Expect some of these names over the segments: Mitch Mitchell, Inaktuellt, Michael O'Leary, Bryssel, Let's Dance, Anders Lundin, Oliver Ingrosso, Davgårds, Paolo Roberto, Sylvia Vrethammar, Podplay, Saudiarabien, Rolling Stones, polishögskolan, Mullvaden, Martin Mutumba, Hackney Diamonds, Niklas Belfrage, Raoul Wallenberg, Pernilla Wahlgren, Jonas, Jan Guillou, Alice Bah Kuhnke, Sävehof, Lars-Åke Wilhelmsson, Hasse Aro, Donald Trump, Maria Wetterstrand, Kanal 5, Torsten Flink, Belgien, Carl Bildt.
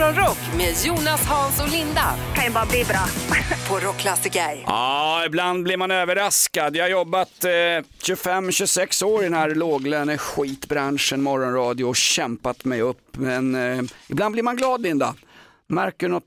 Morgonrock med Jonas, Hans och Linda. Kan ju bara bli bra. På Rockklassiker. Ja, ibland blir man överraskad. Jag har jobbat 25-26 år i den här låglöne skitbranschen, morgonradio, och kämpat mig upp. Men ibland blir man glad, Linda. Märker någon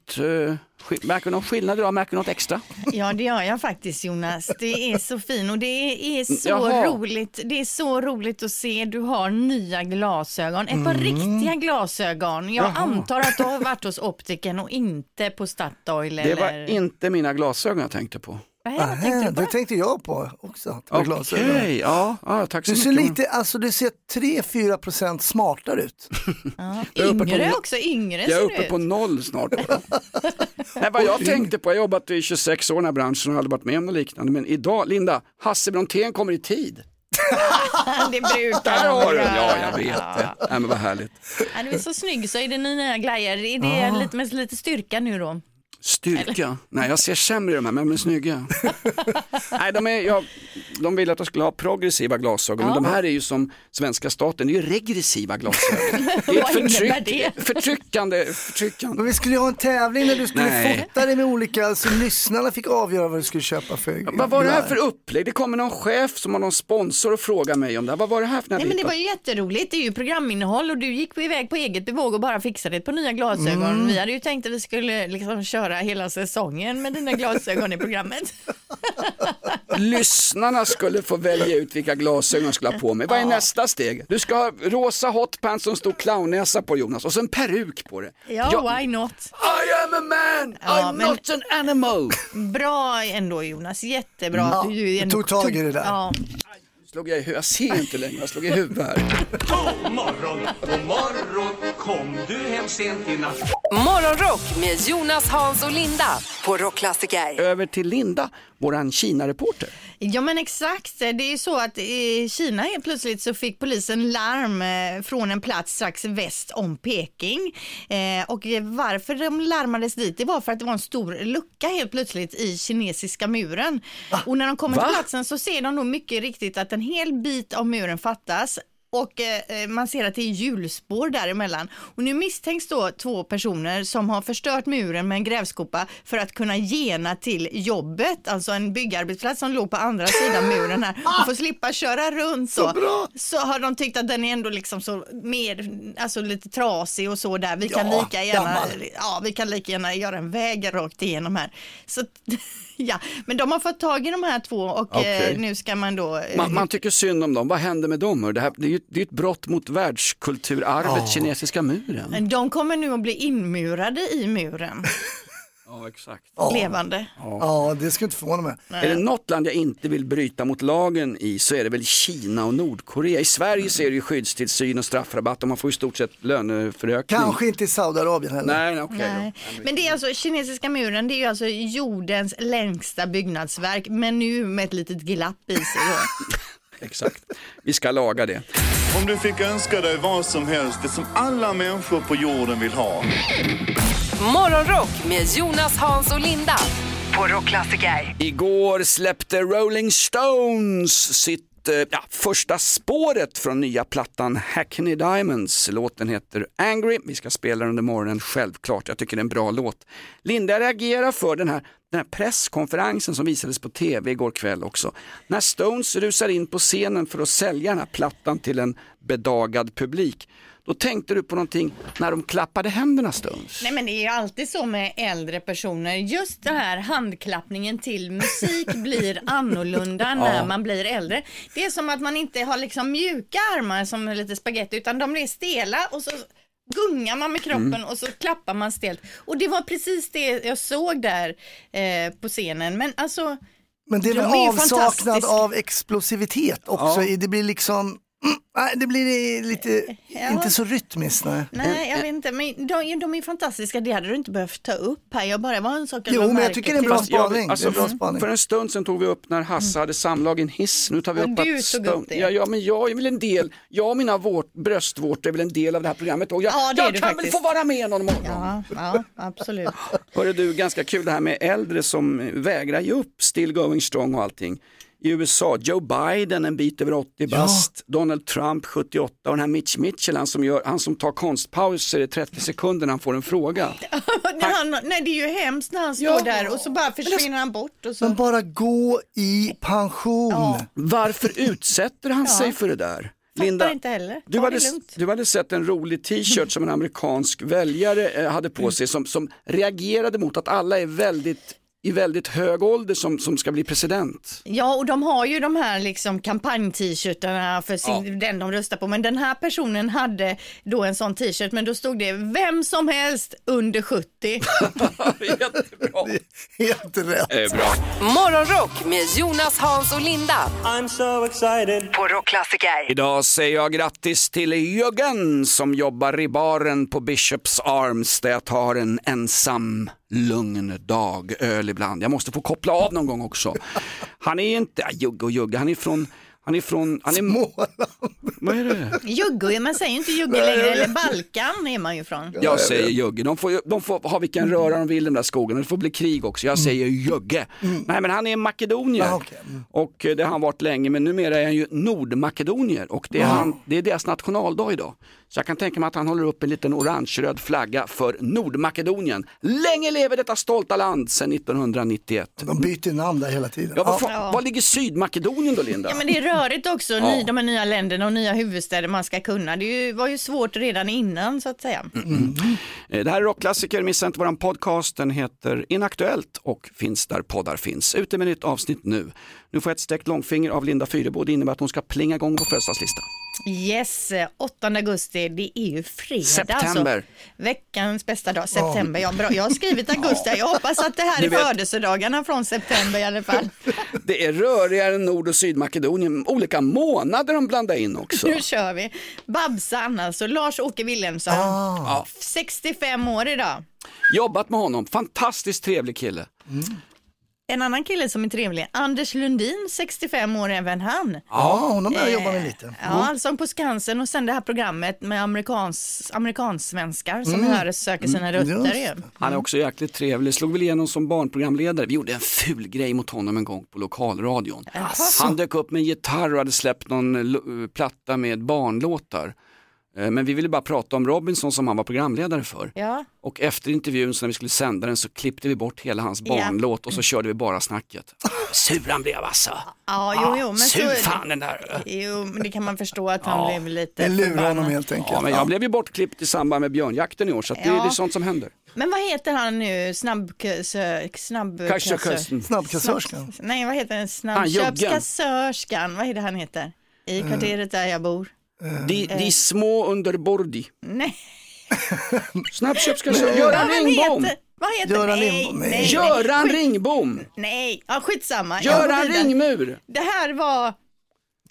skillnad idag? Märker något extra? Ja, det gör jag faktiskt, Jonas. Det är så fin och det är så roligt. Det är så roligt att se. Du har nya glasögon. Ett par riktiga glasögon. Jag antar att du har varit hos optiken och inte på Statoil. Det var inte mina glasögon jag tänkte på. Det tänkte jag på också. Okej, ja, tack så mycket. Du ser 3-4% smartare ut. Ja, yngre jag är uppe på 0 snart. Nej, vad jag tänkte på, jag har jobbat i 26 år i den här branschen och hade varit med om något liknande. Men idag, Linda, Hasse Brontén kommer i tid. Det brukar man göra. Ja, jag vet det. Nej, men vad härligt. Ja, du är så snygg, så är det nya glajjor. Är det lite styrka nu då? Styrka? Nej, jag ser sämre i de här, men de är snygga. Nej, de vill att jag skulle ha progressiva glasögon, men de här är ju som svenska staten, det är ju regressiva glasögon. Det är förtryckande. Men vi skulle ju ha en tävling där du skulle fota dig med olika, så alltså, lyssnarna fick avgöra vad du skulle köpa för. Vad var det här för upplägg? Det kommer någon chef som har någon sponsor och frågar mig om det här. Vad var det här för? Nej, men det var ju jätteroligt, det är ju programinnehåll och du gick iväg på eget bevåg och bara fixade det på nya glasögon. Vi hade ju tänkt att vi skulle liksom köra hela säsongen med dina glasögon i programmet. Lyssnarna skulle få välja ut vilka glasögon de skulle ha på mig. Vad är nästa steg? Du ska ha rosa hotpants som stor clownnäsa på, Jonas, och så en peruk på det. Ja, why not? I am a man, I'm not an animal. Bra ändå, Jonas, jättebra. Du tog tag i det där. Ja. Jag ser inte längre, jag slog i huvudet här. God morgon, kom du hem sent i natt. Morgonrock med Jonas, Hans och Linda på Rockklassiker. Över till Linda, våran Kina-reporter. Ja, men exakt, det är ju så att i Kina helt plötsligt så fick polisen larm från en plats strax väst om Peking. Och varför de larmades dit, det var för att det var en stor lucka helt plötsligt i kinesiska muren. Va? Och när de kommer till platsen så ser de nog mycket riktigt att en hel bit av muren fattas. Och man ser att det är hjulspår däremellan. Och nu misstänks då 2 personer som har förstört muren med en grävskopa för att kunna gena till jobbet. Alltså en byggarbetsplats som låg på andra sidan muren här. Och får slippa köra runt så. Så har de tyckt att den är ändå liksom så mer, alltså lite trasig och så där. Vi kan lika gärna göra en väg rakt igenom här. Så... Ja, men de har fått tag i de här 2 och nu ska man då... Man tycker synd om dem. Vad händer med dem? Det är ju ett brott mot världskulturarvet, kinesiska muren. De kommer nu att bli inmurade i muren. Ja, exakt. Levande. Ja, det ska inte förvåna mig. Är det något land jag inte vill bryta mot lagen i så är det väl Kina och Nordkorea. I Sverige ser det ju skyddstillsyn och straffrabatt och man får i stort sett löneförökning. Kanske inte i Saudiarabien heller. Nej. Men det är alltså, kinesiska muren, det är ju alltså jordens längsta byggnadsverk, men nu med ett litet glapp i sig. Exakt. Vi ska laga det. Om du fick önska dig vad som helst, det som alla människor på jorden vill ha... Morgonrock med Jonas, Hans och Linda på Rockklassiker. Igår släppte Rolling Stones sitt första spåret från nya plattan Hackney Diamonds. Låten heter Angry. Vi ska spela den under morgonen, självklart. Jag tycker det är en bra låt. Linda reagerar för den här presskonferensen som visades på tv igår kväll också. När Stones rusar in på scenen för att sälja den här plattan till en bedagad publik. Då tänkte du på någonting när de klappade händerna, Stones? Nej, men det är ju alltid så med äldre personer. Just den här handklappningen till musik blir annorlunda när man blir äldre. Det är som att man inte har liksom mjuka armar som lite spaghetti, utan de blir stela och så... gungar man med kroppen och så klappar man stelt. Och det var precis det jag såg där på scenen. Men alltså... Men det är en avsaknad av explosivitet också. Ja. Det blir liksom... det blir lite inte så rytmiskt. Nej, jag vet inte, men de är fantastiska. Det hade du inte behövt ta upp här. Men jag tycker det är en bra spaning. För en stund sen tog vi upp när Hasse hade samlag i en hiss. Nu tar vi upp att jag och mina bröstvårtor är väl en del av det här programmet. Och jag kan faktiskt väl få vara med någon morgon. Ja, absolut. Hörde du, ganska kul det här med äldre som vägrar ge upp, still going strong och allting. i USA. Joe Biden en bit över 80 bast, Donald Trump 78 och den här Mitch Mitchell, han som tar konstpauser i 30 sekunder när han får en fråga. Nej, det är ju hemskt när han står där och så bara försvinner han bort. Och så. Men bara gå i pension. Ja. Varför utsätter han sig för det där? Linda, du hade sett en rolig t-shirt som en amerikansk väljare hade på sig som reagerade mot att alla är i väldigt hög ålder som ska bli president. Ja, och de har ju de här liksom kampanj-t-shirtarna för den de röstar på. Men den här personen hade då en sån t-shirt, men då stod det vem som helst under 70. Jättebra. Helt rätt. Det är bra. Morgonrock med Jonas, Hans och Linda. I'm so excited. På Rockklassiker. Idag säger jag grattis till Juggen som jobbar i baren på Bishops Arms där jag tar en ensam lugn dag, öl ibland. Jag måste få koppla av någon gång också. Han är inte Jugge, han är Småland. Vad är det? Jugge, man säger inte Jugge längre, eller Balkan är man ju från. Jag säger Jugge. De får ha vilken röra de vill i den där skogen. Det får bli krig också. Jag säger Jugge. Nej, men han är makedonier. Och det har han varit länge, men numera är han ju nordmakedonier och det är deras nationaldag idag. Så jag kan tänka mig att han håller upp en liten orange-röd flagga för Nordmakedonien. Länge lever detta stolta land sedan 1991. De byter namn där hela tiden. Ja, var ligger Sydmakedonien då, Linda? Ja, men det är rörigt också, de här nya länderna och nya huvudstäder man ska kunna. Det var ju svårt redan innan, så att säga. Det här är Rockklassiker, missa inte våran podcast. Den heter Inaktuellt och finns där poddar finns. Ute med nytt avsnitt nu. Nu får jag ett sträckt långfinger av Linda Fyrebo. Det innebär att hon ska plinga igång på födelsedagslistan. Yes, 8 augusti, det är ju fredag. September. Alltså. Veckans bästa dag, september. Jag har skrivit augusti, jag hoppas att det här är födelsedagarna från september i alla fall. Det är rörigare än Nord- och Sydmakedonien, olika månader de blandar in också. Nu kör vi. Babsan, alltså Lars-Åke Wilhelmsson, 65 år idag. Jobbat med honom, fantastiskt trevlig kille. En annan kille som är trevlig, Anders Lundin, 65 år även han. Ja, honom har jag jobbat med lite. Ja, Allsång på Skansen och sen det här programmet med amerikansvenskar som här söker sina rötter igen. Han är också jäkligt trevlig, slog väl igenom som barnprogramledare. Vi gjorde en ful grej mot honom en gång på Lokalradion. Asså. Han dök upp med en gitarr och hade släppt någon platta med barnlåtar. Men vi ville bara prata om Robinson som han var programledare för. Ja. Och efter intervjun så när vi skulle sända den så klippte vi bort hela hans barnlåt och så körde vi bara snacket. Suran blev alltså. Ja, jo, men sur fan den där. Jo, men det kan man förstå att han blev lite... Det lurar honom helt enkelt. Ja, men jag blev ju bortklippt i samband med björnjakten i år så att det är sånt som händer. Men vad heter han nu? Snabbkassörskan. Nej, vad heter den? Snabbköpskassörskan. Vad är det han heter? I kvarteret där jag bor. De små underbordi. Nej. Snabbköpska Göran Ringbom. Vad heter Göran Ringbom? Göran Ringbom. Nej, ja skitsamma. Göran Ringmur. Det här var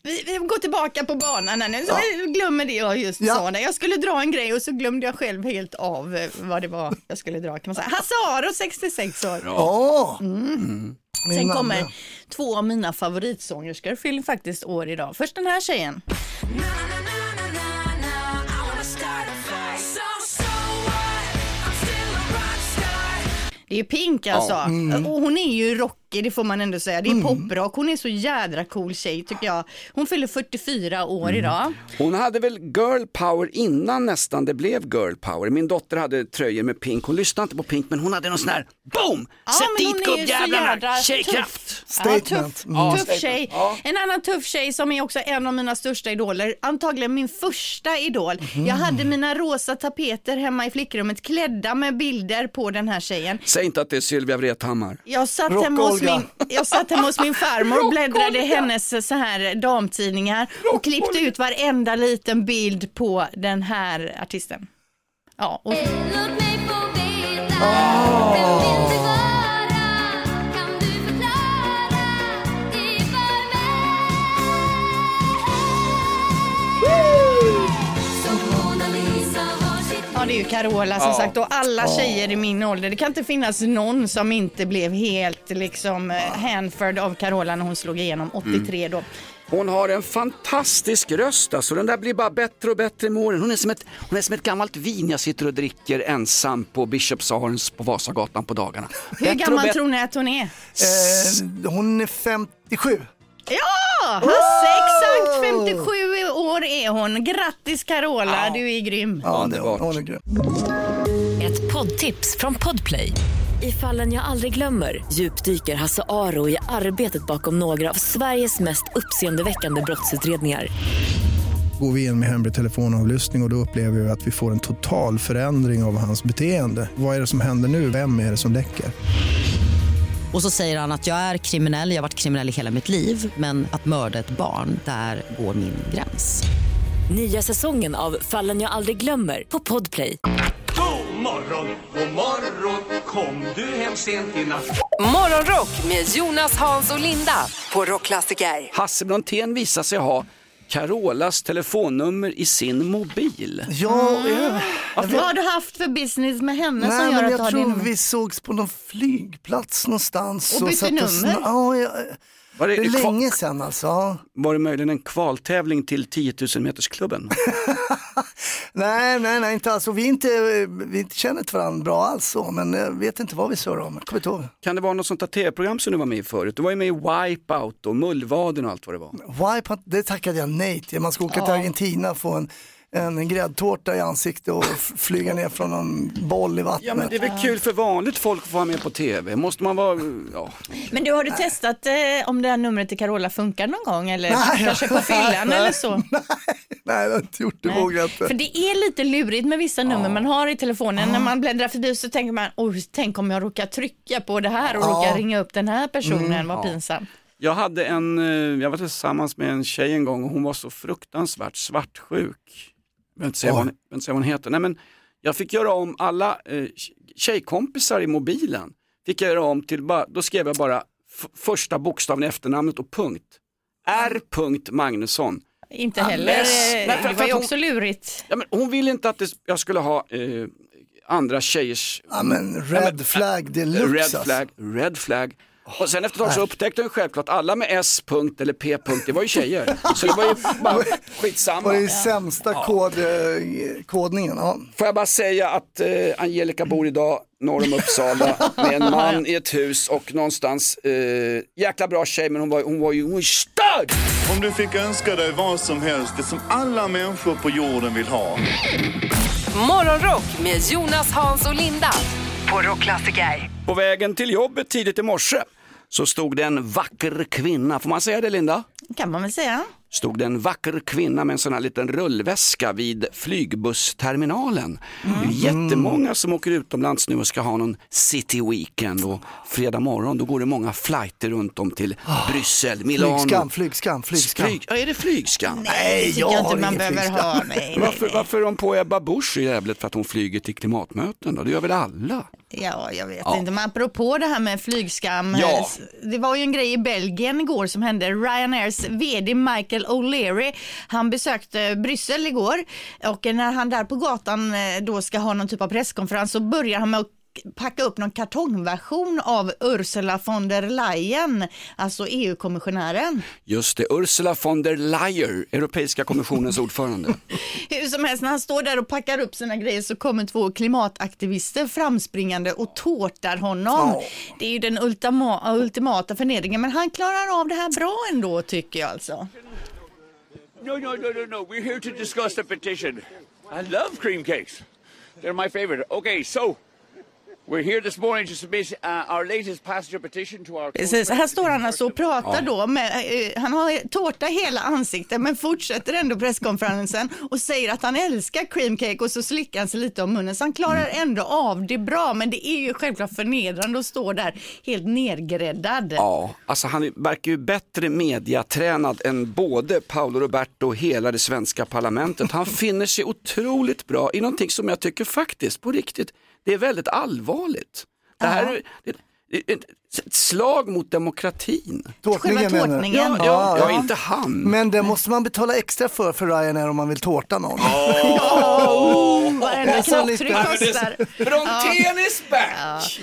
vi går tillbaka på banan här nu. Så jag glömmer det jag just sa. Jag skulle dra en grej och så glömde jag själv helt av vad det var jag skulle dra, kan man säga. Hasse 66 år. Ja. Sen kommer två av mina favoritsångerskor fyller faktiskt år idag. Först den här tjejen. Det är ju Pink alltså. Och hon är ju rockig, det får man ändå säga. Det är poprock. Hon är så jädra cool tjej tycker jag. Hon fyller 44 år idag. Hon hade väl girl power innan nästan det blev girl power. Min dotter hade tröjor med Pink. Hon lyssnade inte på Pink men hon hade någon sån här boom! Sätt dit gubbjävlarna! Tjejkraft! Tuff tjej. En annan tuff tjej som är också en av mina största idoler. Antagligen min första idol. Jag hade mina rosa tapeter hemma i flickrummet klädda med bilder på den här tjejen. Säg inte att det är Sylvia Vrethammar. Jag satt hemma hos min farmor och bläddrade i hennes så här damtidningar och klippte ut varenda liten bild på den här artisten. Ja, och... Det är ju Carola som sagt och alla tjejer i min ålder. Det kan inte finnas någon som inte blev helt liksom hänförd av Carola när hon slog igenom 83 då. Hon har en fantastisk röst alltså. Den där blir bara bättre och bättre med åren. Hon är som ett gammalt vin jag sitter och dricker ensam på Bishops Arms på Vasagatan på dagarna. Hur gammal tror ni att hon är? Hon är 57. Ja, Hasse, exakt 57 år är hon. Grattis Carola, du är grym. Ja, det var hon är grym. Ett poddtips från Podplay. I Fallen jag aldrig glömmer djupdyker Hasse Aro i arbetet bakom några av Sveriges mest uppseendeväckande brottsutredningar. Går vi in med hemlig telefonavlyssning och då upplever vi att vi får en total förändring av hans beteende. Vad är det som händer nu? Vem är det som läcker? Och så säger han att jag är kriminell, jag har varit kriminell i hela mitt liv. Men att mörda ett barn, där går min gräns. Nya säsongen av Fallen jag aldrig glömmer på Podplay. God morgon, kom du hem sent i natt. Morgonrock med Jonas, Hans och Linda på Rockklassiker. Hasse Brontén visar sig ha Carolas telefonnummer i sin mobil. Vad har du haft för business med henne? Nej, som gör att jag tror din... vi sågs på någon flygplats någonstans. Och bytte nummer? Var det är länge sedan alltså. Var det möjligen en kvaltävling till 10 000 metersklubben? nej, inte alls. Och vi inte känner varandra bra alls. Men jag vet inte vad vi sör om. Kom ihåg. Kan det vara något sånt TV-program som du var med i förut? Du var ju med i Wipeout och Mullvaden och allt vad det var. Wipeout, det tackade jag nej till. Man ska åka till Argentina och få en gräddtårta i ansiktet och flyga ner från en boll i vattnet. Ja, men det är väl kul för vanligt folk att få vara med på TV. Måste man vara... Ja. Men du, har du testat om det här numret till Carola funkar någon gång? Eller nej, kanske på fyllan eller så? Nej, jag har inte gjort det. Vågat. För det är lite lurigt med vissa nummer man har i telefonen. När man bläddrar förbi så tänker man, tänk om jag råkar trycka på det här och råkar ringa upp den här personen. Vad pinsamt. Jag var tillsammans med en tjej en gång och hon var så fruktansvärt svartsjuk. Jag vet inte vad hon heter. Nej, men jag fick göra om alla tjejkompisar i mobilen. Fick jag göra om till då skrev jag bara första bokstaven i efternamnet och punkt. R. Magnusson. Inte heller. Det var ju också lurigt. Ja, men hon ville inte att jag skulle ha andra tjejers... Ja, men red flag deluxe. Red flag. Och sen efter ett tag så upptäckte hon självklart alla med S. eller P. Det var ju tjejer. Så det var ju bara skitsamma. Det var ju sämsta kodningen. Ja. Får jag bara säga att Angelica bor idag norr om Uppsala med en man i ett hus och någonstans jäkla bra tjej, men hon var ju störd! Om du fick önska dig vad som helst, det som alla människor på jorden vill ha. Morgonrock med Jonas, Hans och Linda. På vägen till jobbet tidigt i morse så stod det en vacker kvinna. Får man säga det, Linda? Kan man väl säga. Stod det en vacker kvinna med en sån här liten rullväska vid flygbussterminalen. Mm. Det är jättemånga som åker utomlands nu och ska ha någon city weekend. Och fredag morgon då går det många flighter runt om till Bryssel, Milan. Flygskam. Är det flygskam? Nej, jag har inte man behöver ha. Nej. Varför är de på Ebba Busch i jävligt för att hon flyger till klimatmöten då? Det gör väl alla? Ja, jag vet inte. Men apropå det här med flygskam. Ja. Det var ju en grej i Belgien igår som hände. Ryanairs vd Michael O'Leary, han besökte Bryssel igår och när han där på gatan då ska ha någon typ av presskonferens så börjar han med att packa upp någon kartongversion av Ursula von der Leyen, alltså EU-kommissionären. Just det, Ursula von der Leyen, Europeiska kommissionens ordförande. Hur som helst, när han står där och packar upp sina grejer så kommer två klimataktivister framspringande och tårtar honom. Det är ju den ultimata förnedringen, men han klarar av det här bra ändå, tycker jag alltså. No. We're here to discuss the petition. I love cream cakes. They're my favorite. Okay, so we're here this morning to submit our latest passenger petition to our... Precis, här står han alltså och pratar då med, han har tårta hela ansiktet men fortsätter ändå presskonferensen och säger att han älskar creamcake och så slickar han sig lite om munnen så han klarar ändå av det bra, men det är ju självklart förnedrande att stå där helt nedgräddad. Ja, alltså han verkar ju bättre mediatränad än både Paolo Roberto och hela det svenska parlamentet. Han finner sig otroligt bra i någonting som jag tycker faktiskt på riktigt. Det är väldigt allvarligt. Det här är ett slag mot demokratin. Tårtningen. Ja, inte han. Men det måste man betala extra för Ryanair om man vill tårta någon. Varenda knapptryck kostar. Brontén is back!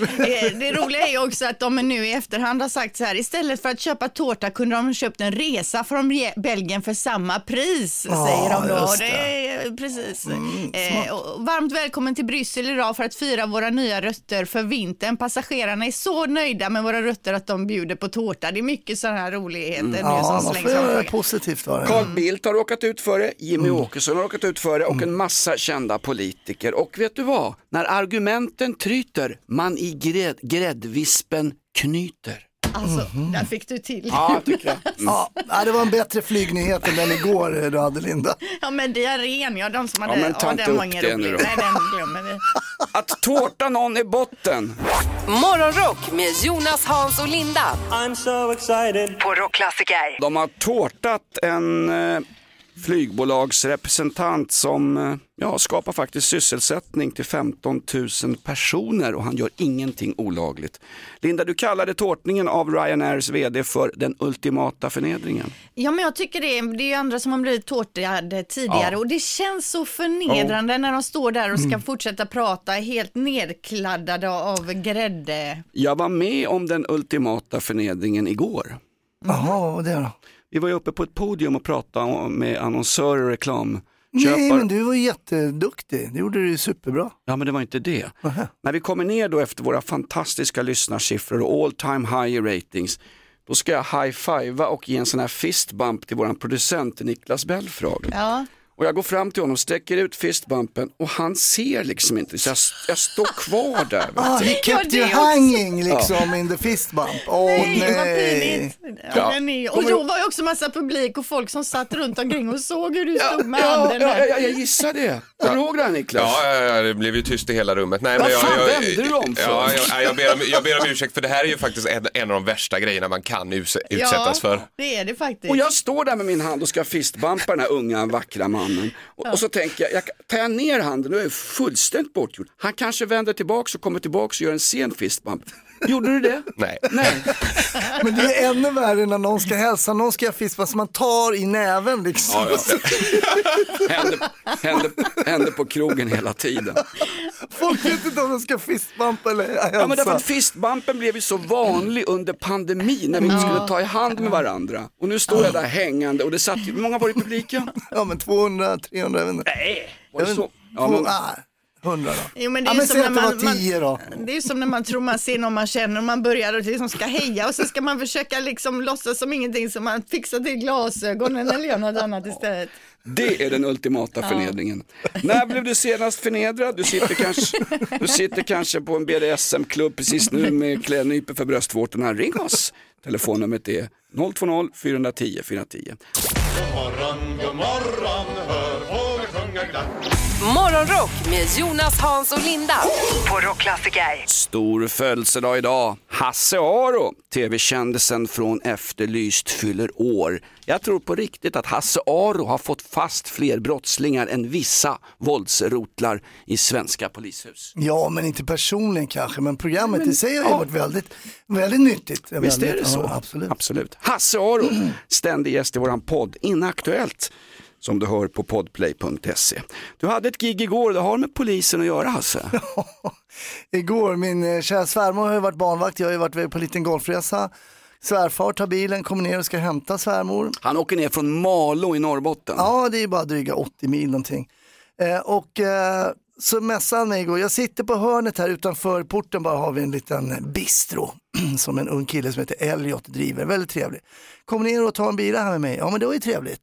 Det roliga är ju också att de nu i efterhand har sagt så här, istället för att köpa tårta kunde de köpt en resa från Belgien för samma pris, säger de då. Det precis. Och varmt välkommen till Bryssel idag för att fira våra nya rötter för vintern. Passagerarna är så nöjda med våra rötter att de bjuder på tårta. Det är mycket sådana här roligheter nu som slängs av. Positivt var det. Carl Bildt har råkat ut för det, Jimmy Åkesson har råkat ut för det och en massa kända politiker. Och vet du vad? När argumenten tryter, man i gräddvispen knyter. Alltså, där fick du till. Ja, tycker jag. Ja, det var en bättre flygnyhet än den igår du hade, Linda. Ja, men diarrén, ja, de som hade... Ja, men ta inte upp det nu då. Nej, den glömmer vi. Att tårta någon i botten. Morgonrock med Jonas, Hans och Linda. I'm so excited. På Rockklassiker. De har tårtat en... flygbolagsrepresentant som skapar faktiskt sysselsättning till 15 000 personer och han gör ingenting olagligt. Linda, du kallade tårtningen av Ryanairs vd för den ultimata förnedringen. Ja, men jag tycker det är ju andra som har blivit tårtade tidigare och det känns så förnedrande när de står där och ska fortsätta prata helt nedkladdade av grädde. Jag var med om den ultimata förnedringen igår. Jaha, det är det. Vi var ju uppe på ett podium och pratade med annonsörer och reklamköpare. Nej, men du var jätteduktig. Det gjorde du superbra. Ja, men det var inte det. Aha. När vi kommer ner då efter våra fantastiska lyssnarsiffror och all time high ratings, då ska jag high-fivea och ge en sån här fistbump till våran producent Niklas Belfrage. Ja. Och jag går fram till honom, sträcker ut fistbumpen och han ser liksom inte. Så jag står kvar där. He kept you hanging liksom in the fistbump. Nej, vad pinigt. Och då var ju också massa publik och folk som satt runt omkring och såg hur du stod med handen. Jag gissar det. Kommer du ihåg det, Niklas? Ja, det blev ju tyst i hela rummet. Nej, vände du om för? Jag ber om ursäkt för det här är ju faktiskt en av de värsta grejerna man kan utsättas för. Ja, det är det faktiskt. Och jag står där med min hand och ska fistbumpa den här unga, vackra mannen. Och så tänker jag, tar jag ner handen, nu är jag fullständigt bortgjord. Han kanske vänder tillbaka och kommer tillbaka och gör en sen fistbump. Gjorde du det? Nej. Men det är ännu värre när någon ska hälsa, någon ska fistbump, så man tar i näven liksom. Händer på krogen hela tiden. Folk vet inte om de ska fistbumpa eller hälsa. Ja, men därför att fistbumpen blev ju så vanlig under pandemin när vi inte skulle ta i hand med varandra. Och nu står jag där hängande och det satt ju, hur många var i publiken? Ja, men 200, 300, jag vet inte. Nej, var det så? Ja, men... 100 då. Jo, men det är som när man 10 då. Det är som när man tror man ser någon man känner och man börjar och liksom ska heja och så ska man försöka liksom låtsas som ingenting, som man fixar till glasögonen eller gör något annat istället. Det är den ultimata förnedringen. När blev du senast förnedrad? Du sitter kanske på en BDSM-klubb precis nu med klädnyper för bröstvårtorna. Ring oss. Telefonnumret är 020 410 410. God morgon, hör fåglar sjunga glatt. Morgonrock med Jonas, Hans och Linda på Rockklassiker. Stor födelsedag idag. Hasse Aro, tv-kändisen från Efterlyst, fyller år. Jag tror på riktigt att Hasse Aro har fått fast fler brottslingar än vissa våldsrotlar i svenska polishus. Ja, men inte personligen kanske, men programmet i sig har varit väldigt, väldigt nyttigt. Visst är det så? Ja, absolut. Hasse Aro, ständig gäst i våran podd Inaktuellt, som du hör på podplay.se. Du hade ett gig igår, det har med polisen att göra, Hasse. Ja, igår, min kära svärmor har ju varit barnvakt, jag har ju varit på en liten golfresa. Svärfar tar bilen, kommer ner och ska hämta svärmor. Han åker ner från Malå i Norrbotten. Ja, det är bara dryga 80 mil någonting. Så mässade han mig igår. Jag sitter på hörnet här utanför porten, bara har vi en liten bistro som en ung kille som heter Elliot driver. Väldigt trevlig. Kommer ner och tar en bil här med mig. Ja, men det var ju trevligt.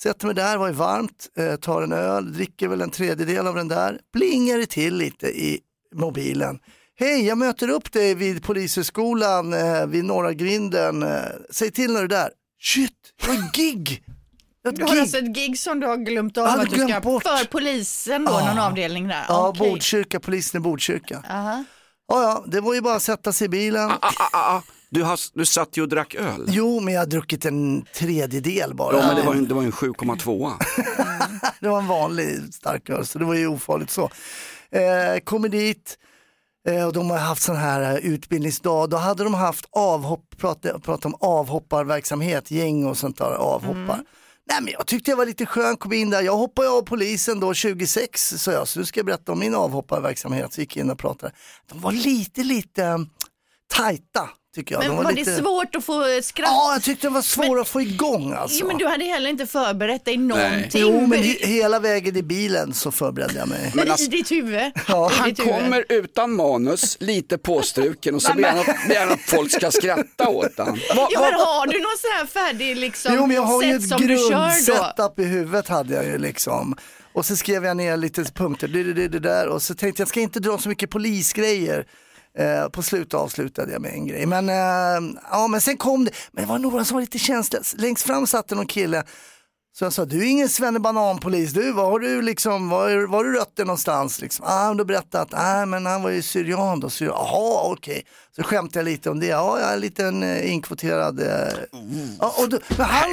Sätter mig där, var ju varmt, tar en öl, dricker väl en tredjedel av den där. Plingar det till lite i mobilen. Hej, jag möter upp dig vid polishögskolan, vid Norra grinden. Säg till när du är där. Shit, jag har gig. Du har alltså ett gig som du har glömt av att du ska bort. För polisen då, någon avdelning där. Ja, okay. Botkyrka, polisen i Botkyrka. Uh-huh. Ja, det var ju bara att sätta sig i bilen. Du satt ju och drack öl. Jo, men jag har druckit en tredjedel bara. Ja, men det var en 7,2. Det var en vanlig stark öl, så det var ju ofarligt så. Kommer dit och de har haft sån här utbildningsdag. Då hade de haft avhopp, pratat om avhopparverksamhet, gäng och sånt där, avhoppar. Nej, men jag tyckte jag var lite skön, kom in där. Jag hoppade av polisen då 26, så jag. Så nu ska jag berätta om min avhopparverksamhet. Så gick in och pratade. De var lite tajta. Jag. Men var lite... det svårt att få skratt? Ja, jag tyckte det var svårt att få igång alltså. Jo, men du hade heller inte förberett dig någonting. Jo, men hela vägen i bilen så förberedde jag mig. Men i ditt huvud? Ja. Han kommer utan manus, lite påstruken och så blir han att folk ska skratta åt han. Jo, men har du någon så här färdig liksom, jo, men jag har ju ett grundsetup i huvudet hade jag ju liksom. Och så skrev jag ner lite punkter, det där. Och så tänkte jag ska inte dra så mycket polisgrejer. På slut avslutade jag med en grej. Men, ja, men sen kom det. Men det var några som var lite känsliga. Längst fram satt någon kille. Så jag sa, du är ingen svennebananpolis. Du, vad har du liksom, var du rötter någonstans? Liksom? Ah, då berättade att men han var ju syrian då. Jaha, okej. Så skämtade jag lite om det. Ja, jag är en liten inkvoterad... och då, men han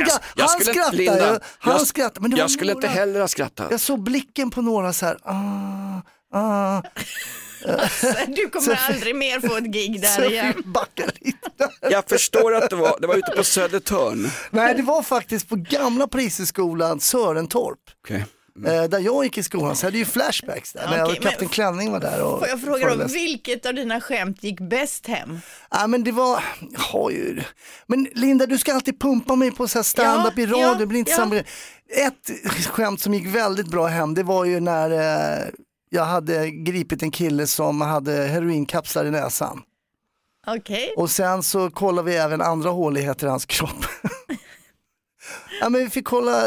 skrattade. Jag skulle inte heller ha skrattat. Jag såg blicken på några så här... Alltså, du kommer aldrig mer få ett gig där igen. Jag förstår att det var ute på Södertörn. Nej, det var faktiskt på gamla Priseskolan Sörentorp. Okej. Där jag gick i skolan så hade ju flashbacks där. När Kapten Klänning var där och får jag fråga då, vilket av dina skämt gick bäst hem? Ja, men det var men Linda, du ska alltid pumpa mig på så här stand-up i radio. Det blir inte samma. Ett skämt som gick väldigt bra hem, det var ju när jag hade gripit en kille som hade heroinkapslar i näsan. Okej. Och sen så kollade vi även andra håligheter i hans kropp. Ja, men vi fick kolla.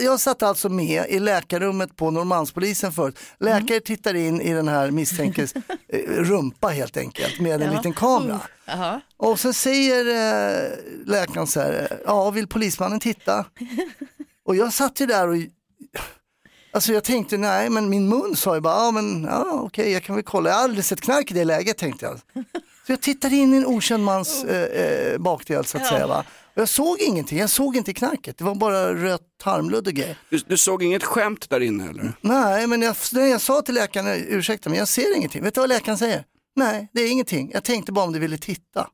Jag satt alltså med i läkarrummet på Norrmalmspolisen förut. Läkare tittar in i den här misstänkes rumpa helt enkelt med en liten kamera. Och sen säger läkaren så här, vill polismannen titta? Och jag satt ju där och... Alltså jag tänkte, nej men min mun sa ju bara, okej, jag kan väl kolla. Jag har aldrig sett knark i det läget, tänkte jag. Så jag tittade in i en okänd mans bakdel så att säga, va. Och jag såg ingenting, jag såg inte knarket. Det var bara rött tarmludd och grejer. Du såg inget skämt där inne eller? Nej, men jag sa till läkaren, ursäkta men jag ser ingenting. Vet du vad läkaren säger? Nej, det är ingenting. Jag tänkte bara om du ville titta.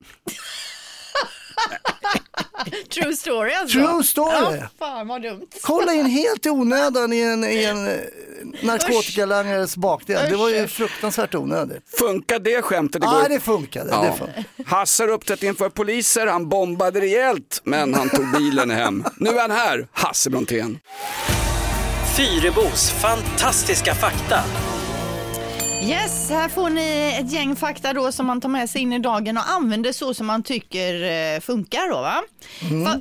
True story alltså. True story. Oh, fan vad dumt. Kolla in helt i onödan i en narkotikalangares bakdel. Det var ju fruktansvärt onödigt. Funkade det skämtet igår? Ja, det funkade. Ja. Hasse har upptäckt inför poliser. Han bombade rejält, men han tog bilen hem. Nu är han här, Hasse Brontén. Fyrebos fantastiska fakta. Yes, här får ni ett gäng fakta då som man tar med sig in i dagen och använder så som man tycker funkar då, va?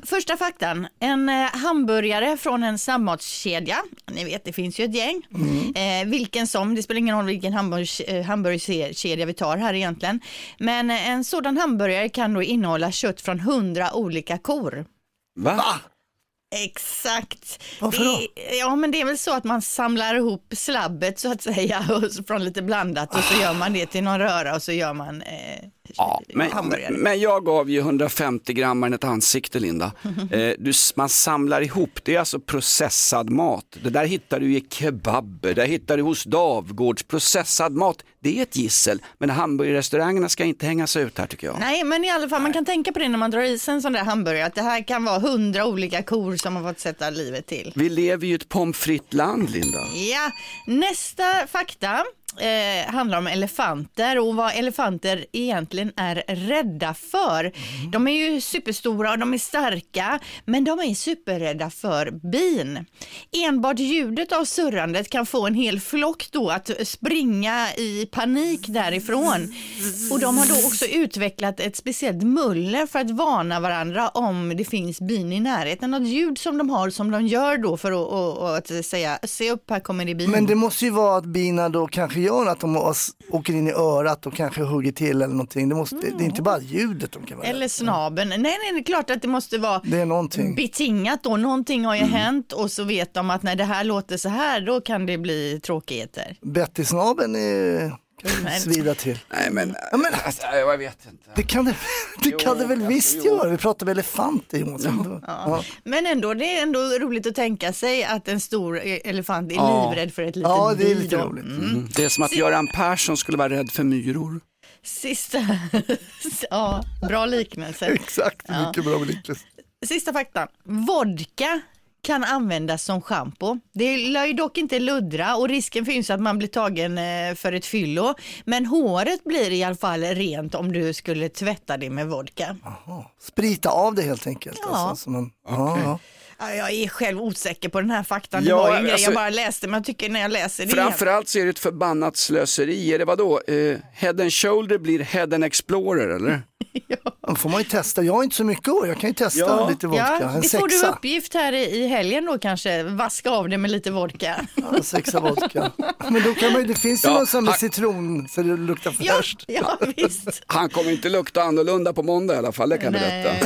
Första faktan, en hamburgare från en snabbmatskedja, ni vet det finns ju ett gäng, vilken som, det spelar ingen roll vilken hamburgerkedja vi tar här egentligen, men en sådan hamburgare kan då innehålla kött från 100 olika kor. Va? Exakt. Varför då? Ja, men det är väl så att man samlar ihop slabbet så att säga från lite blandat och så gör man det till någon röra och så gör man men jag gav ju 150 grammar ett ansikte, Linda. Man samlar ihop, det är alltså processad mat. Det där hittar du i kebaber, där hittar du hos Davgårds. Processad mat, det är ett gissel. Men hamburgerrestaurangerna ska inte hängas ut här tycker jag. Nej, men i alla fall man kan tänka på det när man drar i sig en sån där hamburgare, att det här kan vara 100 olika kor som har fått sätta livet till. Vi lever ju ett pomfritt land, Linda. Ja, nästa fakta handlar om elefanter och vad elefanter egentligen är rädda för. De är ju superstora och de är starka, men de är superrädda för bin. Enbart ljudet av surrandet kan få en hel flock då att springa i panik därifrån. Och de har då också utvecklat ett speciellt muller för att varna varandra om det finns bin i närheten. Något ljud som de har som de gör då för att säga, se upp, här kommer det bin. Men det måste ju vara att bina då kanske gör att de åker in i örat och kanske hugger till eller någonting. Det är inte bara ljudet de kan vara. Eller snabben. Nej, det är klart att det måste vara betingat då. Någonting har ju hänt och så vet de att när det här låter så här, då kan det bli tråkigheter. Bettisnabben är... svida till. Nej, men alltså, jag vet inte. Det kan det väl visst göra. Vi pratar om elefanter. Ja. Men ändå, det är ändå roligt att tänka sig att en stor elefant är livrädd för ett litet det är lite roligt. Det är som att Göran Persson skulle vara rädd för myror. Sista. Ja, bra liknelse. Exakt, mycket bra liknelse. Sista faktan. Vodka kan användas som schampo. Det lär ju dock inte luddra och risken finns att man blir tagen för ett fyllo. Men håret blir i alla fall rent om du skulle tvätta det med vodka. Aha. Sprita av det helt enkelt. Ja. Alltså, som en... okay. Ja. Jag är själv osäker på den här faktan. Det var ju en grej jag bara läste, men jag tycker när jag läser det... Framförallt så är det ett förbannat slöseri. Är det vadå? Head and Shoulder blir Head and Explorer, eller? Ja. Får man ju testa. Jag har inte så mycket år. Jag kan ju testa lite vodka. Ja, det får du uppgift här i helgen då kanske. Vaska av det med lite vodka. Ja, 6 vodka. Men då kan man ju... Det finns ju någon som med citron så det luktar fräscht. Ja, visst. Han kommer inte lukta annorlunda på måndag i alla fall. Det kan jag berätta.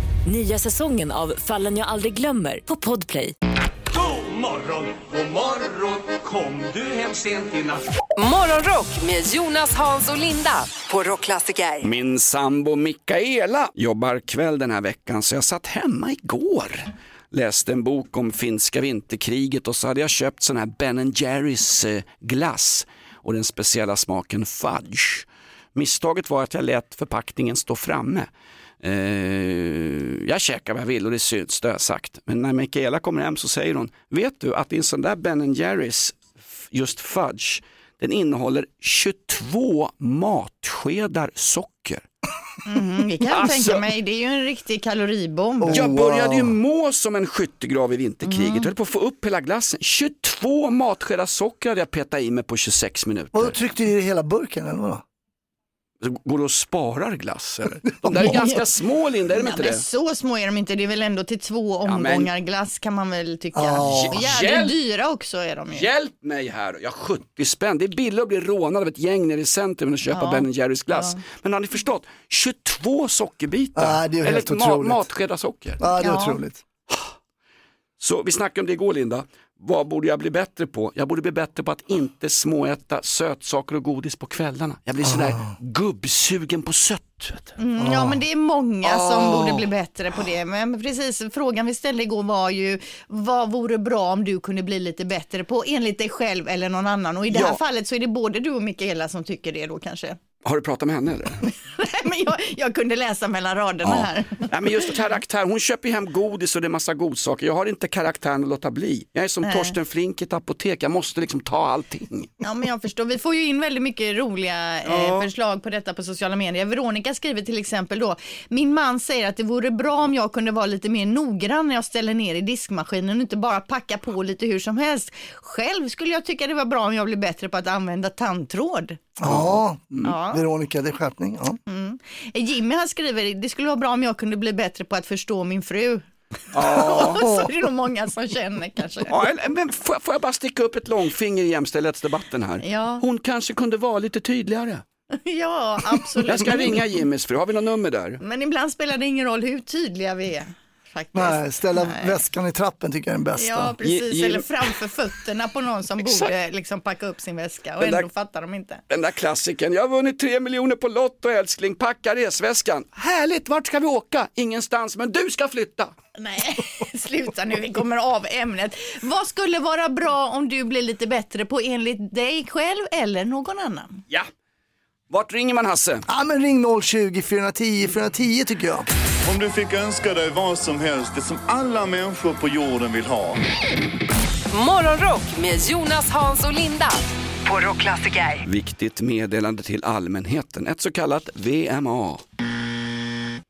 Nya säsongen av Fallen jag aldrig glömmer på Podplay. God morgon, kom du hem sent i natt. Morgonrock med Jonas, Hans och Linda på Rockklassiker. Min sambo Mikaela jobbar kväll den här veckan så jag satt hemma igår. Läste en bok om finska vinterkriget och så hade jag köpt sån här Ben & Jerrys glass och den speciella smaken fudge. Misstaget var att jag lät förpackningen stå framme. Jag käkar vad jag vill och det syns, det har jag sagt. Men när Mikaela kommer hem så säger hon: vet du att i en sån där Ben & Jerrys just fudge, den innehåller 22 matskedar socker. Det kan jag tänka mig, det är ju en riktig kaloribomb. Jag började ju må som en skyttegrav i vinterkriget. Jag höll på att få upp hela glassen. 22 matskedar socker hade jag petat i mig på 26 minuter. Och då tryckte du i hela burken eller vad? Går du och sparar glass? Eller? De där är ganska små, Linda, är de inte det? Så små är de inte, det är väl ändå till 2 omgångar glass kan man väl tycka. Jävligt dyra också är de ju. Hjälp mig här, jag 70 spänn. Det är billigt att bli rånad av ett gäng nere i centrum och köpa Ben & Jerrys glass. Men har ni förstått? 22 sockerbitar. Det är helt otroligt. Eller matskedar socker. Ja, det är otroligt. Så vi snackade om det igår, Linda. Vad borde jag bli bättre på? Jag borde bli bättre på att inte småäta sötsaker och godis på kvällarna. Jag blir sådär gubbsugen på sött. Ja, men det är många som borde bli bättre på det. Men precis, frågan vi ställde igår var ju: vad vore bra om du kunde bli lite bättre på enligt dig själv eller någon annan? Och i det här fallet så är det både du och Mikaela som tycker det då kanske. Har du pratat med henne eller? Nej, men jag kunde läsa mellan raderna här. Nej, men just karaktär. Hon köper hem godis och det är massa godsaker. Jag har inte karaktären att låta bli. Jag är som Torsten Flink i ett apotek. Jag måste liksom ta allting. Ja, men jag förstår. Vi får ju in väldigt mycket roliga förslag på detta på sociala medier. Veronica skriver till exempel då: min man säger att det vore bra om jag kunde vara lite mer noggrann när jag ställer ner i diskmaskinen och inte bara packa på lite hur som helst. Själv skulle jag tycka det var bra om jag blev bättre på att använda tandtråd. Veronica, det är skärpning. Jimmy han skriver: det skulle vara bra om jag kunde bli bättre på att förstå min fru. Så är det nog många som känner kanske. Men får jag bara sticka upp ett långfinger i jämställdhetsdebatten här? Hon kanske kunde vara lite tydligare. Ja, absolut. Jag ska ringa Jimmys fru, har vi något nummer där? Men ibland spelar det ingen roll hur tydliga vi är. Nej, ställa väskan i trappen tycker jag är den bästa. Ja, precis. Eller framför fötterna på någon som borde liksom packa upp sin väska. Och den ändå där, fattar de inte. Den där klassiken: jag har vunnit 3 miljoner på lotto, älskling. Packa resväskan. Härligt, vart ska vi åka? Ingenstans, men du ska flytta. Nej, sluta nu, vi kommer av ämnet. Vad skulle vara bra om du blir lite bättre på enligt dig själv eller någon annan? Ja. Vart ringer man, Hasse? Ja, men ring 020-410-410 tycker jag. Om du fick önska dig vad som helst, det som alla människor på jorden vill ha. Morgonrock med Jonas, Hans och Linda på Rockklassiker. Viktigt meddelande till allmänheten, ett så kallat VMA.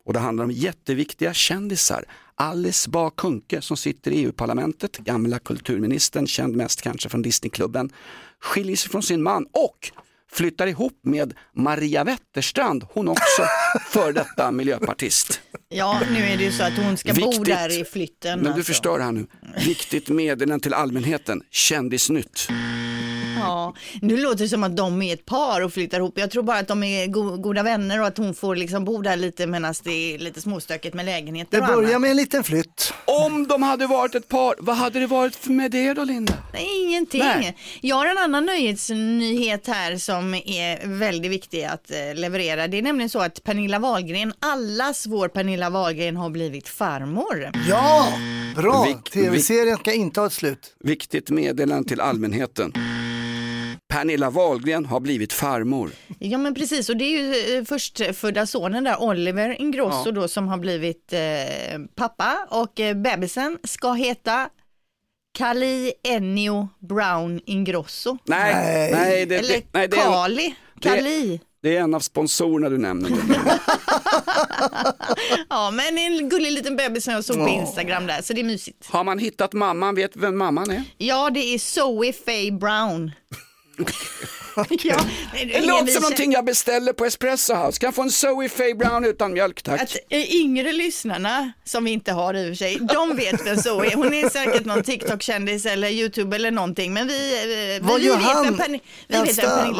Och det handlar om jätteviktiga kändisar. Alice Bah Kuhnke som sitter i EU-parlamentet, gamla kulturministern, känd mest kanske från Disneyklubben, skiljer sig från sin man och flyttar ihop med Maria Wetterstrand, hon också för detta miljöpartist. Ja, nu är det ju så att hon ska bo där i flytten. Men du förstår här nu. Viktigt meddelande till allmänheten, kändisnytt. Ja, nu låter det som att de är ett par och flyttar ihop. Jag tror bara att de är goda vänner och att hon får liksom bo där lite medan det är lite småstökigt med lägenheter. Det börjar med en liten flytt. Om de hade varit ett par, vad hade det varit med det då, Linda? Ingenting. Nej. Jag har en annan nyhet här som är väldigt viktig att leverera. Det är nämligen så att Pernilla Wahlgren, allas vår Pernilla Wahlgren, har blivit farmor. Ja, bra. TV-serien ska inte ha ett slut. Viktigt meddelande till allmänheten. Pernilla Wahlgren har blivit farmor. Ja, men precis. Och det är ju förstfödda sonen där, Oliver Ingrosso, ja, då, som har blivit pappa. Och bebisen ska heta Kali Ennio Brown Ingrosso. Nej. Eller Kali. Kali. Det är en av sponsorerna du nämner. Ja, men en gullig liten bebis som jag såg på Instagram där, så det är mysigt. Har man hittat mamman? Vet vem mamman är? Ja, det är Zoe Faye Brown. Ja, det låter som någonting jag beställer på Espresso House. Kan jag få en Zoe Faye Brown utan mjölk, tack? Att yngre lyssnarna, som vi inte har i och för sig, de vet vem Zoe är. Hon är säkert någon TikTok-kändis eller YouTube eller någonting. Men vi vet vem Pernilla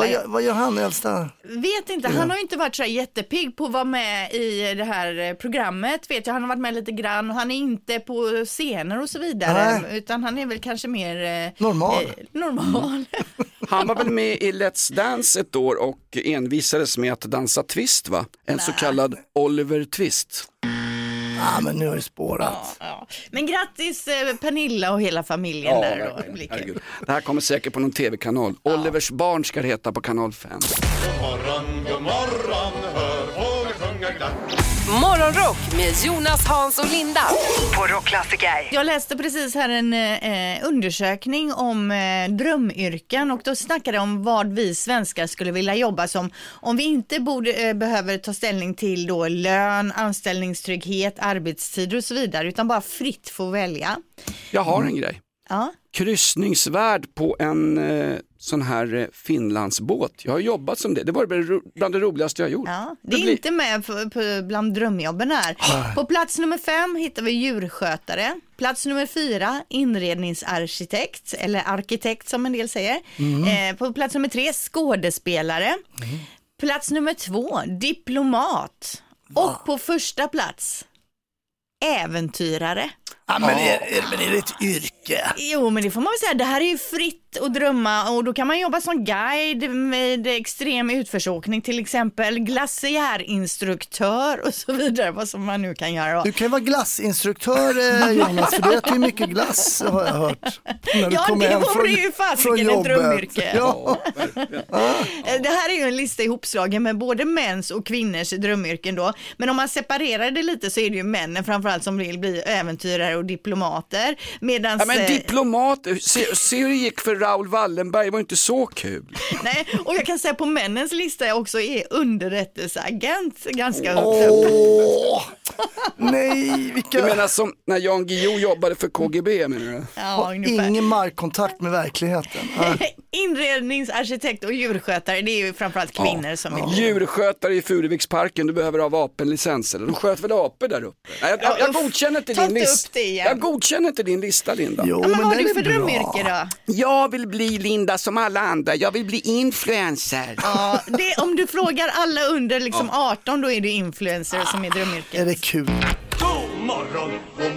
är. Vad gör han, äldsta? Vet inte, han har ju inte varit så jättepigg på att vara med i det här programmet, vet jag. Han har varit med lite grann och han är inte på scener och så vidare. Nej. Utan han är väl kanske mer normal. Han var väl med i Let's Dance ett år och envisades med att dansa twist, va? En så kallad Oliver Twist. Ja, men nu har det spårat. Ja. Men grattis Pernilla och hela familjen där då. Det här kommer säkert på någon tv-kanal. Ja. Olivers barn ska heta på kanal 5. God morgon, hör fåglar sjunga glatt. Morgonrock med Jonas, Hans och Linda på Rockklassiker. Jag läste precis här en undersökning om drömyrken, och då snackade de om vad vi svenskar skulle vilja jobba som om vi inte behöver ta ställning till då lön, anställningstrygghet, arbetstider och så vidare, utan bara fritt få välja. Jag har en grej. Ja. Kryssningsvärd på en sån här Finlandsbåt. Jag har jobbat som det. Det var bland det roligaste jag gjort. Ja, det är inte med bland drömjobben här. På plats nummer 5 hittar vi djurskötare. Plats nummer 4, inredningsarkitekt. Eller arkitekt som en del säger. Mm. På plats nummer 3, skådespelare. Mm. Plats nummer 2, diplomat. Va? Och på första plats, äventyrare. Ja, men det är ett yrke. Jo, men det får man väl säga. Det här är ju fritt att drömma. Och då kan man jobba som guide med extrem utförsåkning. Till exempel glaciärinstruktör och så vidare. Vad som man nu kan göra. Du kan vara glassinstruktör, Jonas. För det äter ju mycket glass, har jag hört. Ja, det vore ju fasiken ett drömyrke. Ja. Det här är ju en lista ihopslagen med både mäns och kvinnors drömyrken då. Men om man separerar det lite så är det ju männen framförallt som vill bli äventyrare och diplomater. Medans, men diplomater, se hur det gick för Raoul Wallenberg, det var inte så kul. Nej, och jag kan säga på männens lista jag också är underrättelseagent ganska nej, vilka... Du menar som när Jan Guillou jobbade för KGB, menar du? Ja, ingen markkontakt med verkligheten. Inredningsarkitekt och djurskötare, det är ju framförallt kvinnor som är djurskötare i Furuviksparken, du behöver ha vapenlicens, eller de sköt väl apor där uppe. Nej, jag godkänner inte din lista. Jag godkänner inte din lista, Linda. Jo, men vad har du för drömyrke då? Jag vill bli, Linda, som alla andra. Jag vill bli influencer. Ja, om du frågar alla under 18, då är det influencer som är drömyrket. Är det kul? God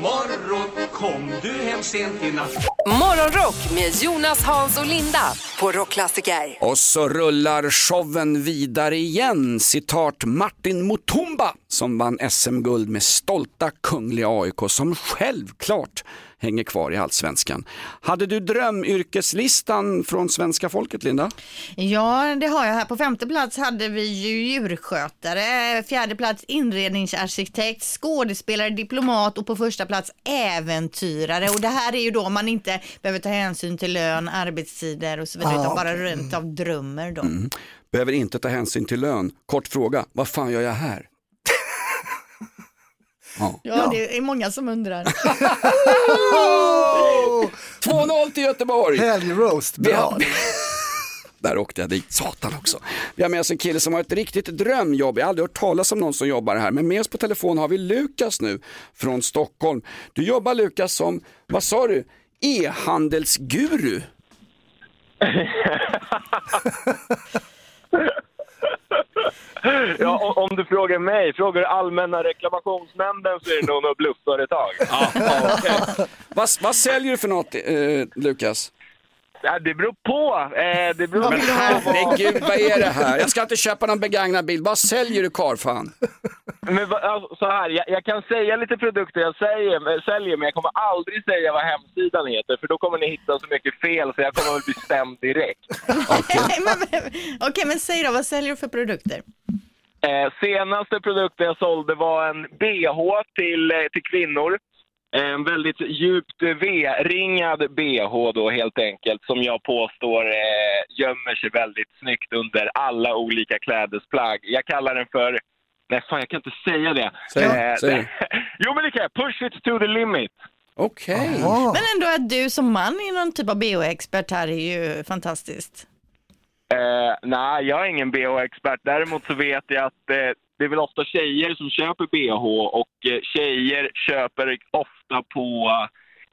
morgon, kom du hem sent i natt. Morgonrock med Jonas, Hans och Linda på Rockklassiker. Och så rullar showen vidare igen. Citat Martin Mutumba som vann SM-guld med stolta kungliga AIK som självklart hänger kvar i allsvenskan. Hade du drömyrkeslistan från svenska folket, Linda? Ja, det har jag här. På femte plats hade vi djurskötare, fjärde plats inredningsarkitekt, skådespelare, diplomat och på första plats äventyrare. Och det här är ju då man inte behöver ta hänsyn till lön, arbetstider och så vidare, utan bara rent av drömmer då. Mm. Behöver inte ta hänsyn till lön. Kort fråga, vad fan gör jag här? Ja, det är många som undrar. 2-0 till Göteborg. Helgroast, bra. Där åkte jag dit, satan också. Vi har med oss en kille som har ett riktigt drömjobb. Jag har aldrig hört talas om någon som jobbar här. Men med oss på telefon har vi Lukas nu från Stockholm. Du jobbar, Lukas, som, vad sa du? E-handelsguru. Ja, om du frågar mig, frågar allmänna reklamationsnämnden så är det någon blufföretag. Ja, okay. Vad säljer du för något, Lukas? Ja, det beror på. Men herregud, vad är det här? Jag ska inte köpa någon begagnad bil. Vad säljer du, karlfan? Men så här, jag kan säga lite produkter jag säljer, men jag kommer aldrig säga vad hemsidan heter, för då kommer ni hitta så mycket fel, så jag kommer väl bli stämd direkt. Okej, men säg då, vad säljer du för produkter? Senaste produkten jag sålde var en BH till kvinnor. En väldigt djupt V-ringad BH då, helt enkelt, som jag påstår gömmer sig väldigt snyggt under alla olika klädesplagg. Jag kallar den för... Nej, fan, jag kan inte säga det. Säg. Jo, men det kan jag. Push it to the limit. Okej. Okay. Men ändå att du som man är någon typ av BH-expert här är ju fantastiskt. Nej, jag är ingen BH-expert. Däremot så vet jag att... det är väl ofta tjejer som köper BH, och tjejer köper ofta på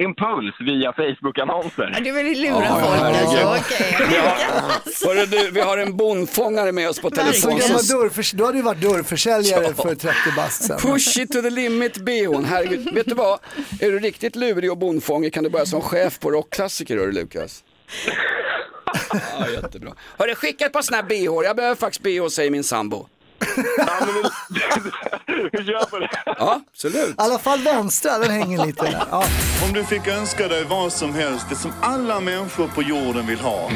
impuls via Facebook-annonser. Du vill lura folk. Okej. Vi har en bonfångare med oss på telefon. Då hade du varit dörrförsäljare för 30 bast sen. Push it to the limit, BHn. Herregud. Vet du vad? Är du riktigt lurig och bonfångare kan du börja som chef på Rockklassiker, hör du, Lukas? Ja, jättebra. Har du skickat på såna här BH? Jag behöver faktiskt BH, säger min sambo. Ja, men vi kör på det. Ja, absolut. I alla fall vänstra, den hänger lite där. Ja. Om du fick önska dig vad som helst, det som alla människor på jorden vill ha.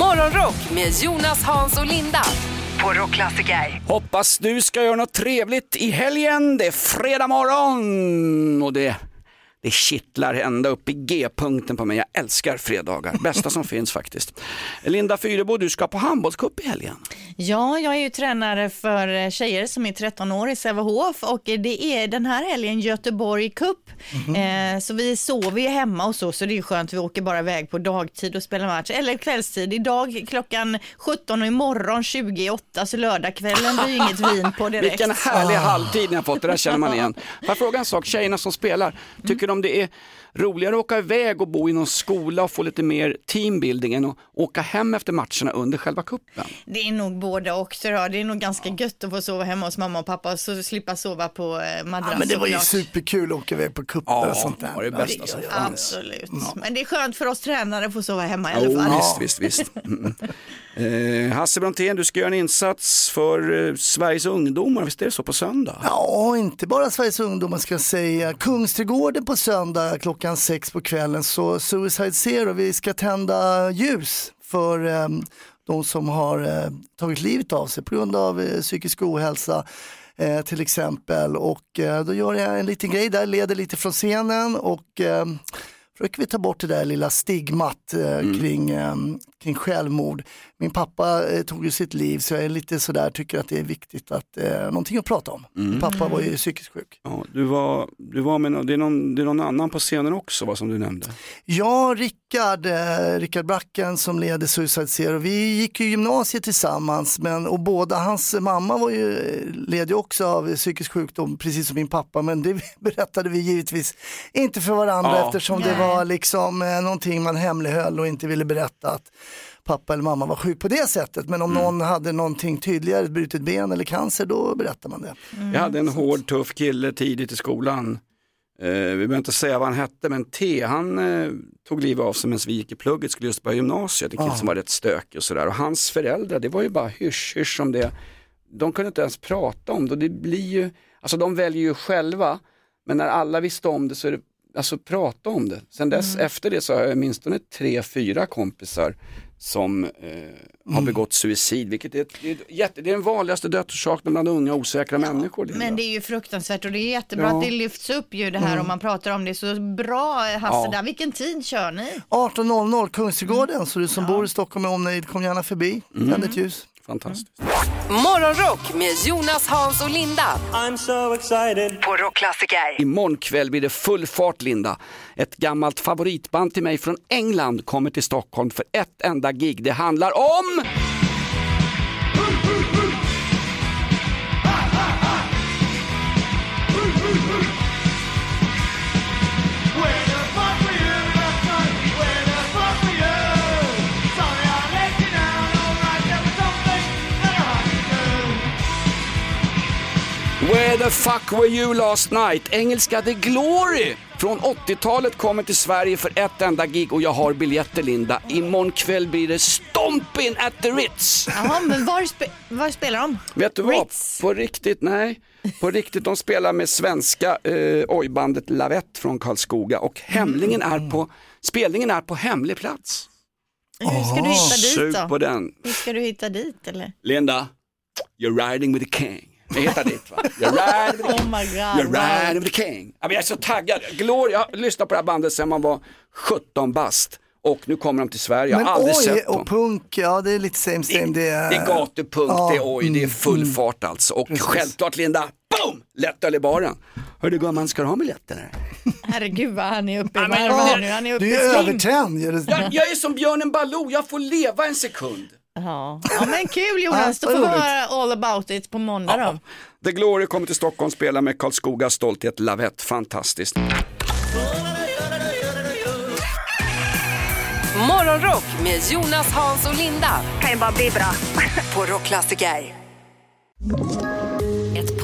Morgonrock med Jonas, Hans och Linda på Rockklassiker. Hoppas du ska göra något trevligt i helgen. Det är fredag morgon och det kittlar ända upp i G-punkten på mig. Jag älskar fredagar. Bästa som finns faktiskt. Linda Fyrebo, du ska på handbollscup i helgen. Ja, jag är ju tränare för tjejer som är 13 år i Sävehof. Och det är den här helgen Göteborg Cup. Mm-hmm. Så vi sover ju hemma och så det är skönt. Vi åker bara iväg på dagtid och spelar match. Eller kvällstid. Idag klockan 17 och imorgon 28. Så lördagskvällen blir inget vin på direkt. Vilken härlig halvtid ni har fått. Det där känner man igen. Får jag fråga en sak? Tjejerna som spelar, tycker om det är roligare att åka iväg och bo i någon skola och få lite mer teambuilding än att åka hem efter matcherna under själva kuppen? Det är nog både och. Det är nog ganska gött att få sova hemma hos mamma och pappa och så slippa sova på madrass. Ja, men det var ju superkul att åka iväg på kuppen och sånt där. Ja, det är bästa som finns. Absolut. Ja. Men det är skönt för oss tränare att få sova hemma i alla fall. Visst. Hasse Brontén, du ska göra en insats för Sveriges ungdomar, visst är det så, på söndag? Ja, inte bara Sveriges ungdomar ska jag säga. Kungsträdgården på söndag klockan 6 på kvällen, så Suicide Zero, vi ska tända ljus för de som har tagit livet av sig på grund av psykisk ohälsa till exempel, och då gör jag en liten grej där, leder lite från scenen och försöker vi ta bort det där lilla stigmat kring självmord. Min pappa tog ju sitt liv, så jag är lite sådär, tycker att det är viktigt att någonting att prata om. Min pappa var ju psykiskt sjuk. Ja, du var med, det är någon annan på scenen också, vad som du nämnde. Ja, Rickard Bracken som leder Suicide Zero. Vi gick ju gymnasiet tillsammans, och båda hans mamma led ju också av psykisk sjukdom, precis som min pappa, men det berättade vi givetvis inte för varandra eftersom det var liksom någonting man hemlighöll och inte ville berätta att pappa eller mamma var sjuk på det sättet. Men om någon hade någonting tydligare, brutit ben eller cancer, då berättar man det. Jag hade en hård, tuff kille tidigt i skolan. Vi behöver inte säga vad han hette, men han tog livet av sig medan vi gick i plugget, skulle just börja gymnasiet. En kille som var rätt stökig och sådär. Och hans föräldrar, det var ju bara hysch om det. De kunde inte ens prata om det. Det blir ju, alltså de väljer ju själva, men när alla visste om det så är det, alltså prata om det. Sen dess, efter det så har jag minst 3-4 kompisar som har begått suicid, vilket det är den vanligaste dödsorsaken bland unga osäkra människor. Men det är ju fruktansvärt, och det är jättebra att det lyfts upp ju det här, om man pratar om det. Så bra, Hasse, där. Vilken tid kör ni? 18.00 Kungsträdgården, så du som bor i Stockholm och omnejd, kom gärna förbi. Väldigt ljus. Fantastiskt. Morgonrock med Jonas, Hans och Linda. I'm so excited. På Rockklassiker. Imorgon kväll blir det full fart, Linda. Ett gammalt favoritband till mig från England kommer till Stockholm för ett enda gig. Det handlar om... Where the fuck were you last night? Engelska The Glory från 80-talet kommer till Sverige för ett enda gig och jag har biljetter, Linda. Imorgon kväll blir det Stompin at the Ritz. Jaha, men var spelar de? Vet du vad? Ritz. På riktigt, nej. På riktigt, de spelar med svenska ojbandet Lavett från Karlskoga och spelningen är på hemlig plats. Hur ska du hitta dit då? På den. Hur ska du hitta dit, eller? Linda, you're riding with the king. Jag hittar dit, va? You're riding with the king. Oh my God, you're riding with the king. Jag är så taggad. Glory, jag lyssnade på det här bandet sedan man var 17 bast. Och nu kommer de till Sverige, jag har aldrig sett dem. Och punk, ja det är lite same. Det är gatupunk, det är oj, det är full fart alltså. Och precis. Självklart, Linda, boom, lättöl i baren. Hörru gumman, ska du ha biljetter? Herregud vad han är uppe i varv nu. Du är övertänd. Jag är som Björnen Baloo, jag får leva en sekund. Ja men kul Jonas, då får vi höra all about it på måndag då. The Glory kommer till Stockholm, spelar med Karlskoga Stolthet, Lavett, fantastiskt. Morgonrock med Jonas, Hans och Linda. Kan ju bara bli bra. På Rockklassiker. Ett